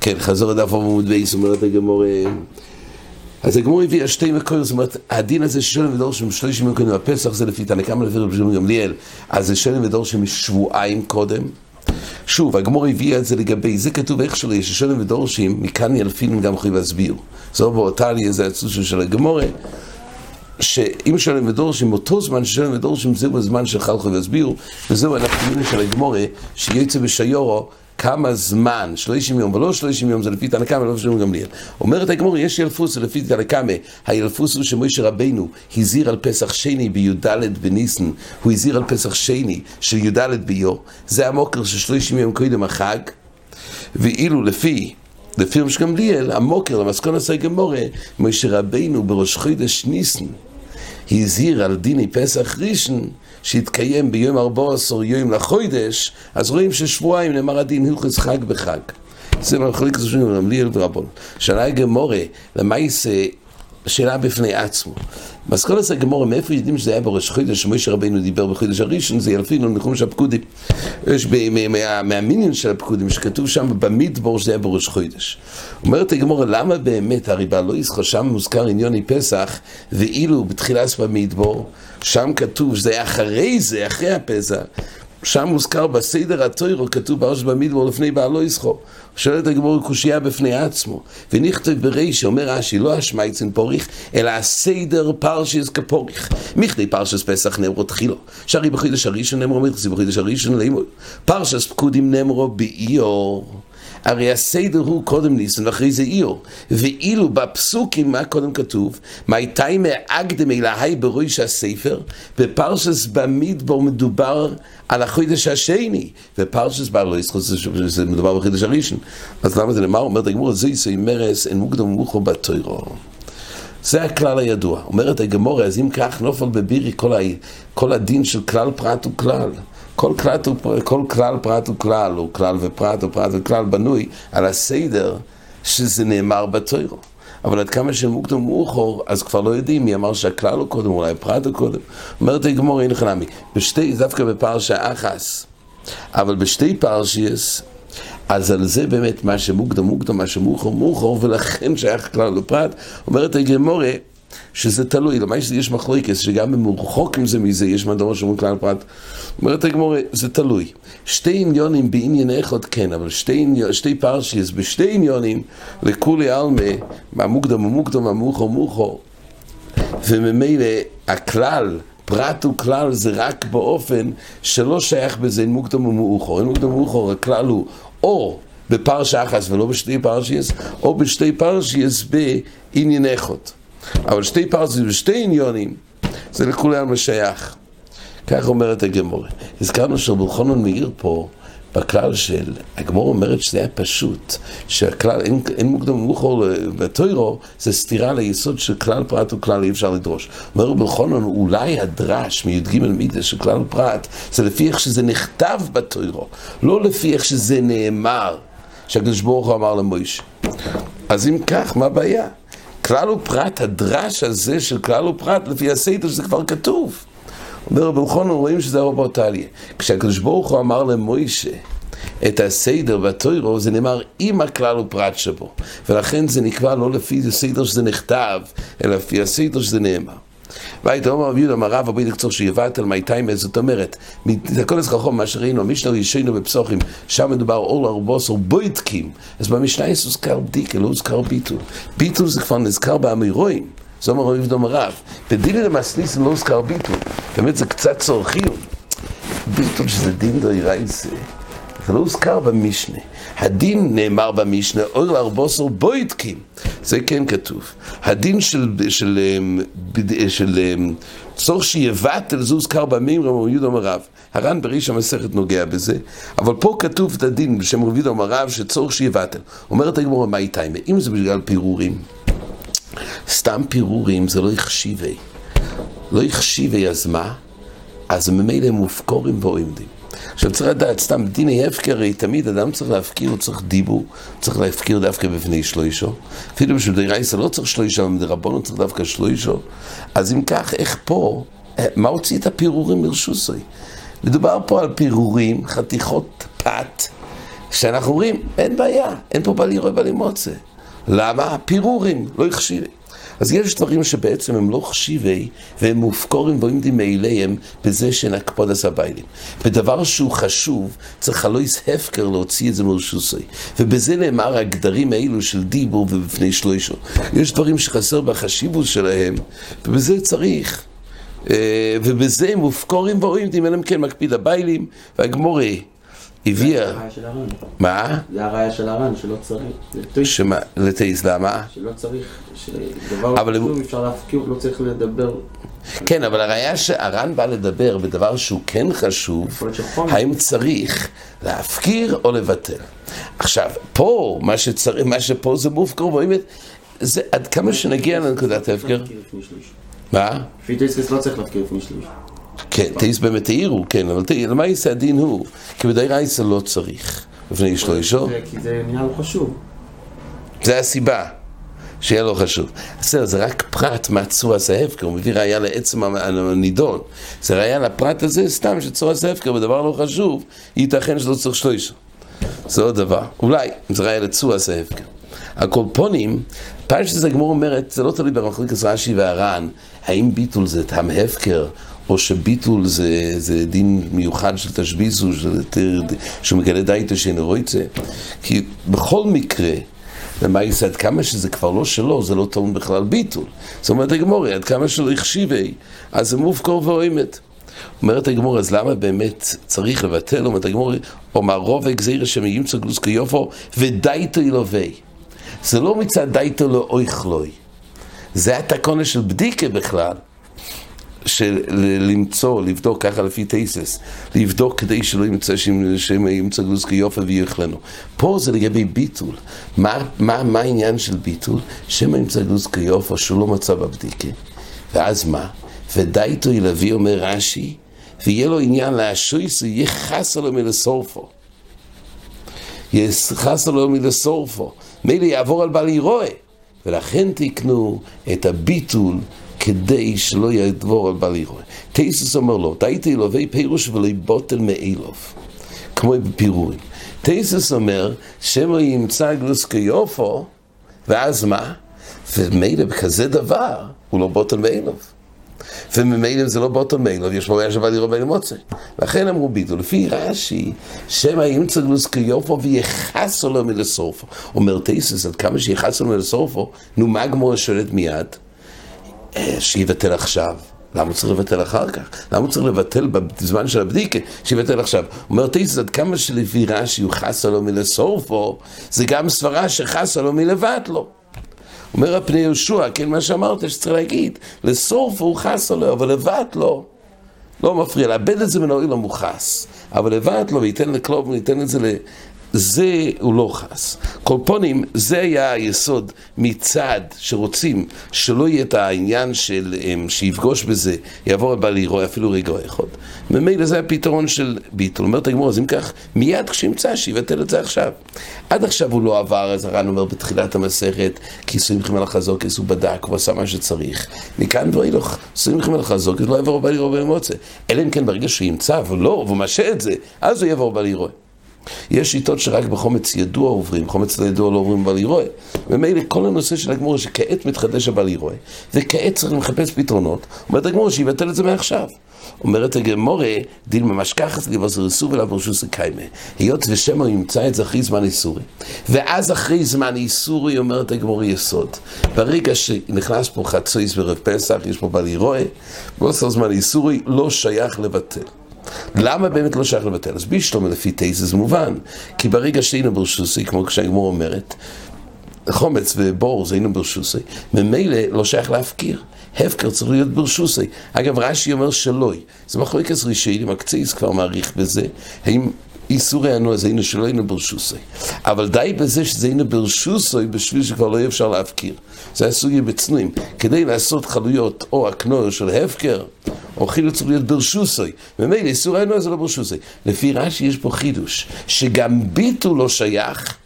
כן, חזור הדף עמוד בייס, אומרת הגמורה. אז הגמורה הביאה שתי מקורות, זאת אומרת, הדין הזה ששלם ודורשים שלישים מקודם בפסח, זה לפי תנא קמא לפי רבי שמעון בן גמליאל, אז זה שלם ודורשים שבועיים קודם. שוב, הגמורה הביאה את זה לגבי, זה כתוב איך שלא יש ששלם ודורשים, מכאן ילפין גם חייב להסביר. זו באותה לי איזה הצלושה של הגמורה, שאם שלם ודורשים, אותו זמן ששלם ודורשים, זהו הזמן של חלחו והסביר, וזהו אנחנו יודעים של הגמורה, שיוצא בשיורו, כמה זמן, 30 יום, ולא 30 יום, זה לפי תנא קמא, לא שלום גם ליאל. אומרת הגמורה, יש ילפוס, זה לפי תנא קמא, הילפוס הוא שמשה רבנו הזהיר על פסח שני בי"ד בניסן, הוא הזהיר על פסח שני של י"ד ביור, זה המוקר של 30 יום קודם החג, ואילו לפי ראש גמליאל, המוקר, למסקנה של הגמורה, משה רבנו בראש חודש ניסן, הזהיר על דיני פסח ראשון, שהתקיים ביום 14 יום לחודש, אז רואים ששבועיים נאמר הדין הלכס חג בחג. זה מחלוקת ראשונים ולמליאל ורבון. שאלה הגמורה, למעשה שאלה בפני עצמו. מסקנת הגמורה, מאיפה יודעים שזה היה בראש חודש, משה רבנו דיבר בחודש הראשון, זה ילפינו מחומש הפקודים. יש מהמינים של הפקודים שכתוב שם במדבר שזה היה בראש חודש. אומרת הגמורה, למה באמת הרי בעלו ישחו שם מוזכר עניוני פסח, ואילו בתחילה במדבר, שם כתוב שזה היה אחרי זה, אחרי הפסח, שם מוזכר בסדר התוירו, כתוב בראש במדבר לפני בעלו ישחו. שואלת הגמורה קושיה בפני עצמו, ונכתב בריש, אומר רש"י, לא השמייצין פוריך, אלא הסדר פרשיס כפוריך. מכדי פרשס פסח נאמרו תחילו, שהרי בחודש הראשון נאמרו מכסי בחודש הראשון לימוד. פרשס פקודים נאמרו באיור. הרי הסדר הוא קודם ניסן ואחרי זה איור. ואילו בפסוקים, מה קודם כתוב? מאיתי מאקדם אלהי בראש הספר, בפרשס במדבר מדובר על החודש השני, ופרשס בעלו ישחו זה מדובר בחודש הראשון. אז למה זה נאמר? אומרת הגמורה, זה יסוי מרס, אין מוקדם ומאוחר בתורה. זה הכלל הידוע. אומרת הגמורה, אז אם כך נופל בבירי כל הדין של כלל פרט וכלל. כל כלל פרט וכלל, או כלל ופרט או פרט וכלל בנוי על הסדר שזה נאמר בתורה. אבל עד כמה שמוקדם ומאוחר, אז כבר לא יודעים מי אמר שהכלל הוא קודם, אולי פרט הוא קודם. אומרת הגמורה, אין חנמי, דווקא בפרשה אחס, אבל בשתי פרשיות, אז על זה באמת מה שמוקדם מוקדם, מה שמאוחר מאוחר, ולכן שייך כלל לפרט. אומרת הגמורה שזה תלוי, למה יש מחלוקת, שגם במורחוק עם זה מזה, יש מהדבר שאומרים כלל לפרט. אומרת הגמורה, זה תלוי. שתי עניונים בעניין אחד כן, אבל שתי פרשיות בשתי עניונים, לכולי עלמא, המוקדם מוקדם, המאוחר מאוחר, וממילא הכלל, פרט וכלל זה רק באופן שלא שייך בזה אין מוקדם ומאוחר. אין מוקדם ומאוחר, הכלל הוא או בפרשה אחת ולא בשתי פרשיות, או בשתי פרשיות בעניין אחד. אבל שתי פרשיות ושתי עניונים, זה לכולם משייך. כך אומרת הגמורה. הזכרנו שרבי חנן מאיר פה, בכלל של, הגמורה אומרת שזה היה פשוט, שהכלל, אין מוקדם ומאוחר בתורה, זה סתירה ליסוד של כלל פרט וכלל אי אפשר לדרוש. אומר רבי חנן, אולי הדרש מי"ג מידה של כלל פרט, זה לפי איך שזה נכתב בתורה, לא לפי איך שזה נאמר, שהקדוש ברוך הוא אמר למוישה. אז אם כך, מה הבעיה? כלל ופרט, הדרש הזה של כלל ופרט, לפי הסדר שזה כבר כתוב. אומר רבי חנן, רואים שזה הרבה אותליה. כשהקדוש ברוך הוא אמר למוישה את הסדר בתורה, זה נאמר עם הכלל ופרט שבו. ולכן זה נקבע לא לפי הסדר שזה נכתב, אלא לפי הסדר שזה נאמר. והיית אומר רבי יהודה אמר רבא בית הקצור שיבט על מאיתיים, זאת אומרת, מכל הזכרחום מה שראינו, המשנה ראשינו בפסוחים, שם מדובר אור לרבוס או בוידקים, אז במשנה יש הוזכר בדיקה, לא הוזכר ביטול. ביטול זה כבר נזכר באמירויים. זה אומר רבי יהודה אמר רבא, בדילי למסליס לא הוזכר ביטול. באמת זה קצת צורחיון. ביטול שזה דין דוי רייסה. זה לא הוזכר במשנה. הדין נאמר במשנה, אור לרבוס או בוידקים. זה כן כתוב. הדין של צורך שיבטל, זה הוזכר במימרא רבי יהודה אמר רבא. הר"ן בראש המסכת נוגע בזה, אבל פה כתוב את הדין בשם רבי יהודה אמר רבא שצורך שיבטל. אומרת הגמורה, מה איתה? אם זה בגלל פירורים, סתם פירורים זה לא יחשיבי. לא יחשיבי אז מה? אז ממילא הם מופקורים ועומדים. עכשיו צריך לדעת, סתם דיני הפקר, תמיד אדם צריך להפקיר, הוא צריך דיבור, צריך להפקיר דווקא בפני שלוישו. אפילו בשביל די רייסה לא צריך שלוישו, אבל דרבון הוא צריך דווקא שלוישו. אז אם כך, איך פה, מה הוציא את הפירורים מרשוסוי? מדובר פה על פירורים, חתיכות פת, שאנחנו אומרים, אין בעיה, אין פה בל יראה בל ימוצא. למה? הפירורים, לא יחשיבי. אז יש דברים שבעצם הם לא חשיבי, והם מופקורים ועומדים מאליהם בזה שנקפוד הסביילים. בדבר שהוא חשוב, צריך הלויס הפקר להוציא את זה מרשוסי. ובזה נאמר הגדרים האלו של דיבור ובפני שלושו. יש דברים שחסר בחשיבות שלהם, ובזה צריך. ובזה הם מופקורים ועומדים, אלא כן מקפיד הביילים, והגמורי. הביאה. זה הראיה של הרן. מה? זה הראיה של הרן, שלא צריך. לתאיס, למה? שלא צריך, שדבר חשוב אפשר להפקיר, לא צריך לדבר. כן, אבל הראיה שהרן בא לדבר בדבר שהוא כן חשוב, האם צריך להפקיר או לבטל. עכשיו, פה, מה שפה זה מופקר, באמת, זה עד כמה שנגיע לנקודת ההפקר. מה? לפי תאיס לא צריך להפקיר לפני שליש. כן, תאיס באמת תאירו, כן, אבל תאיר, למה יעשה הדין הוא? כי בדי רעיסה לא צריך, לפני איש לא אישו. כי זה נהיה לו חשוב. זה הסיבה, שיהיה לו חשוב. זה רק פרט מהצורה זהבקר, הוא מביא ראייה לעצם הנידון. זה ראייה לפרט הזה, סתם שצורה זהבקר, בדבר לא חשוב, ייתכן שלא צריך שלא אישו. זה עוד דבר. אולי, זה ראייה לצורה זהבקר. הקולפונים, פעם שזה גמור אומרת, זה לא תלוי במחליק הסרשי והרן, האם ביטול זה תם הפקר, או שביטול זה דין מיוחד של תשביזו, שמגלה דייטו שאינו רויצה. כי בכל מקרה, למעיס, עד כמה שזה כבר לא שלו, זה לא טעון בכלל ביטול. זאת אומרת הגמורי, עד כמה שלא יחשיבי, אז זה מופקור ואוימת. אומרת הגמורי, אז למה באמת צריך לבטל? אומרת הגמורי, אומר רוב הגזיר שמיימצא גלוס קיופו, ודייטו ילווי. זה לא מצד דייטו לא אויכלוי. זה התקונה של בדיקה בכלל. של למצוא, לבדוק ככה לפי תאיסס, לבדוק כדי שלא ימצא שם ימצא גלוס כיופי ויוכלנו. פה זה לגבי ביטול. מה העניין של ביטול? שם ימצא גלוס כיופי שלא מצא בבדיקה. ואז מה? ודייתו ילווי אומר רש"י, ויהיה לו עניין להשויס, יהיה חסר לו מלסורפו. יהיה חסר לו מלסורפו. מילי יעבור על בעלי רואה. ולכן תקנו את הביטול כדי שלא ידבור על בעלי רואה. תאיסוס אומר לו, דייטו ילווי פירוש ולא בוטל מאילוב. כמו בפירורים. תאיסוס אומר, שמה ימצא גלוס קיופו, ואז מה? ומילא בכזה דבר, הוא לא בוטל מאילוב. וממילא זה לא בוטל מאילוב, יש מוריה שבעלי רואה למוצא. לכן אמרו ביטו, לפי רש"י, שמה ימצא גלוס קיופו ויחסו לו מלסורפו. אומר תאיסוס, עד כמה שיחסו לו מלסורפו, נו מה גמורה שולט מיד? שיבטל עכשיו. למה צריך לבטל אחר כך? למה צריך לבטל בזמן של הבדיקה? שיבטל עכשיו. אומר תאיסוס, עד כמה שלפי רש"י הוא חסה לו מלסורפו, זה גם סברה שחסה לו מלבד לו. אומר הפני יהושע, כן מה שאמרת שצריך להגיד, לסורפו הוא חסה לו, אבל לבד לו. לא מפריע, לאבד את זה מנועי לא מוכס. אבל לבד לו, וייתן לקלוב, וייתן את זה זה הוא לא חס. קולפונים, זה היה היסוד מצד שרוצים שלא יהיה את העניין שיפגוש בזה, יעבור בעלי רואה אפילו רגע אחד. ממילא זה הפתרון של ביטול. אומרת הגמור, אז אם כך, מיד כשימצא שיבטל את זה עכשיו. עד עכשיו הוא לא עבר, אז הר"ן אומר בתחילת המסכת, כי סויים לכם על החזוקס, הוא בדק, הוא עשה מה שצריך. מכאן ואילך, סויים לכם על החזוקס, לא יעבור בעלי רואה במוצא. אלא אם כן ברגע שימצא ולא, והוא משא את זה, אז הוא יעבור בעלי רואה. יש שיטות שרק בחומץ ידוע עוברים, חומץ ידוע לא עוברים בעלי רואה. ומילא כל הנושא של הגמורה שכעת מתחדש הבעלי רואה, וכעת צריך לחפש פתרונות, אומרת הגמורה שיבטל את זה מעכשיו. אומרת הגמורה, דין ממש ככה, לבזר איסור ולברשוס הקיימה. היות ושם הוא ימצא את זה אחרי זמן איסורי. ואז אחרי זמן איסורי, אומרת הגמורה יסוד. ברגע שנכנס פה חצויס ברב פסח, יש פה בעלי רואה, ועושה זמן איסורי לא שייך לבטל. למה באמת לא שייך לבטל? אז בישלום לפי תאיסוס מובן, כי ברגע שאינו ברשוסי, כמו כשהגמור אומרת, חומץ ובור זה אינו ברשוסי, ממילא לא שייך להפקיר. הפקר צריך להיות ברשוסי. אגב, רש"י אומר שלוי. זה מחלוקת ראשונים, הקציס כבר מעריך בזה. האם איסורי ענו, אז אינו שלא אינו ברשוסי. אבל די בזה שזה אינו ברשוסי, בשביל שכבר לא אפשר להפקיר. זה הסוגיה בצנועים. כדי לעשות חלויות או הקנור של הפקר, או חילו צריך להיות ברשוסוי. ומילא, איסור הענוע זה לא ברשוסוי. לפי רש"י יש פה חידוש, שגם ביטול לא שייך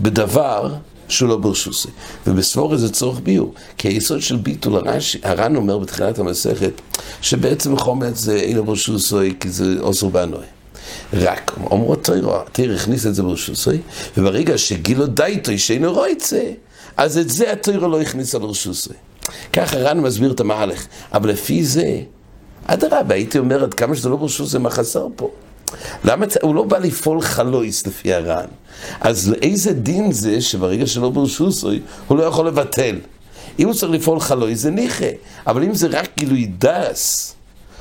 בדבר שלא ברשוסי. ובספורי זה צורך ביור, כי היסוד של ביטול הר"ן אומר בתחילת המסכת, שבעצם חומץ זה אינו ברשוסי, כי זה עוזר בענוי. רק אומרות תירא, תירא הכניס את זה ברשוסי, וברגע שגילו דייטוי שאינו רואה את זה, אז את זה התירא לא הכניס על ברשוסי. כך הר"ן מסביר את המהלך, אבל לפי זה, אדרבה, הייתי אומר עד כמה שזה לא ברשוסי, מה חסר פה? למה הוא לא בא לפעול חלויס לפי הר"ן? אז לאיזה דין זה שברגע שלא ברשוסוי הוא לא יכול לבטל? אם הוא צריך לפעול חלויס זה ניחה, אבל אם זה רק גילוי דס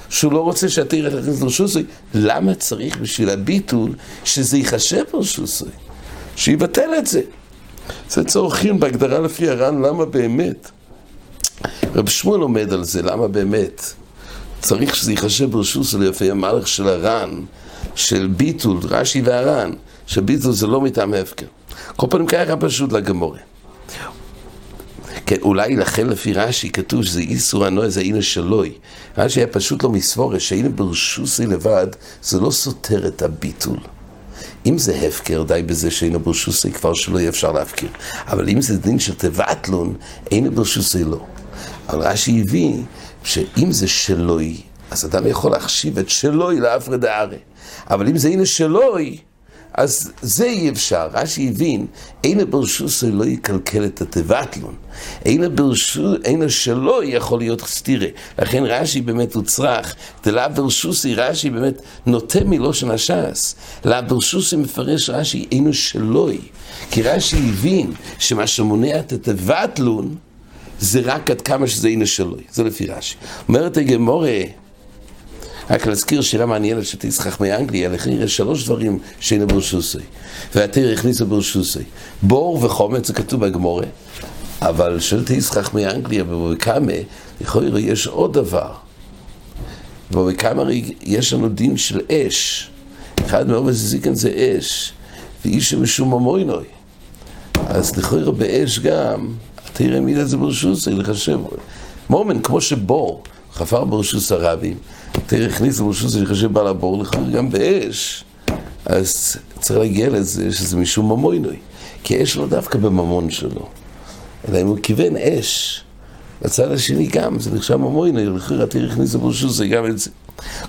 שהוא לא רוצה שהתירא תכניס ברשוסוי, למה צריך בשביל הביטול שזה ייחשב ברשוסוי? שיבטל את זה. זה צורכים בהגדרה לפי הר"ן, למה באמת? רב שמואל עומד על זה, למה באמת צריך שזה ייחשב ברשוסוי לפי המהלך של הר"ן, של ביטול, רש"י והר"ן, שביטול זה לא מטעם הפקר. כל פעמים ככה פשוט לגמורה. כן, אולי לכן לפי רש"י כתוב שזה איסור הנוי, זה אינו שלוי. רש"י היה פשוט לא מסבורה, שאינו ברשוסי לבד, זה לא סותר את הביטול. אם זה הפקר, די בזה שאינו ברשוסי, כבר שלא יהיה אפשר להפקר. אבל אם זה דין של תבעתלון, אינו ברשוסי לא. אבל רש"י הביא שאם זה שלוי, אז אדם יכול להחשיב את שלוי להפרד הארי. אבל אם זה אינו שלוי, אז זה אי אפשר. רש"י הבין, אינו ברשוסי לא יקלקל את התבטלון. אינו שלוי יכול להיות סתירה. לכן רש"י באמת הוא צריך. דלא ברשוסי, רש"י באמת נוטה מלושן הש"ס. לא ברשוסי מפרש רש"י אינו שלוי. כי רש"י הבין שמה שמונע את התבטלון, זה רק עד כמה שזה אינו שלוי. זה לפי רש"י. אומרת הגמורה, רק להזכיר שאלה מעניינת שתיסחח מאנגליה, לכן שלוש דברים שאינו ברשוסי. והתירא הכניסו ברשוסי. בור וחומץ, זה כתוב בגמורה, אבל שתיסחח מאנגליה, ובקמה, לכאורה יש עוד דבר. ובקמה יש לנו דין של אש. אחד מאובס זיקן זה אש, ואיש משום המוינוי. אז לכאורה באש גם, התירא מילה זה ברשוסי, לחשב. מומן, כמו שבור, חפר ברשוס הרבים, תראה, הכניס ברשוס שחשב בעל הבור לחפר גם באש, אז צריך להגיע לזה שזה משום ממונוי, כי אש לא דווקא בממון שלו, אלא אם הוא כיוון אש, בצד השני גם, זה נחשב ממונוי, לכן תראה, הכניס ברשוס גם את זה.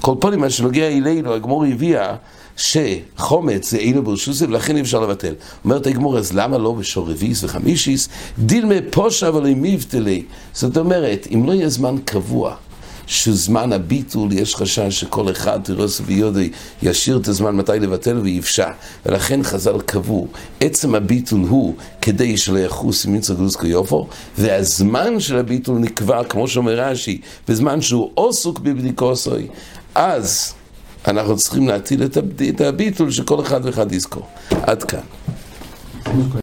כל פעם מה שנוגע אלינו, הגמור הביאה שחומץ זה אינו ברשוסי ולכן אי אפשר לבטל. אומרת הגמור, אז למה לא בשור רביעיס וחמישיס? דין מפושע אבל אם מבטלי. זאת אומרת, אם לא יהיה זמן קבוע, שזמן הביטול יש חשש שכל אחד תירוס ויודי ישיר את הזמן מתי לבטל ויפשע, ולכן חז"ל קבעו עצם הביטול הוא כדי שלא יחוס מיצר גלוס כיופור, והזמן של הביטול נקבע כמו שאומר רש"י בזמן שהוא עוסוק בבדיקוסוי, אז אנחנו צריכים להטיל את הביטול שכל אחד ואחד יזכור. עד כאן.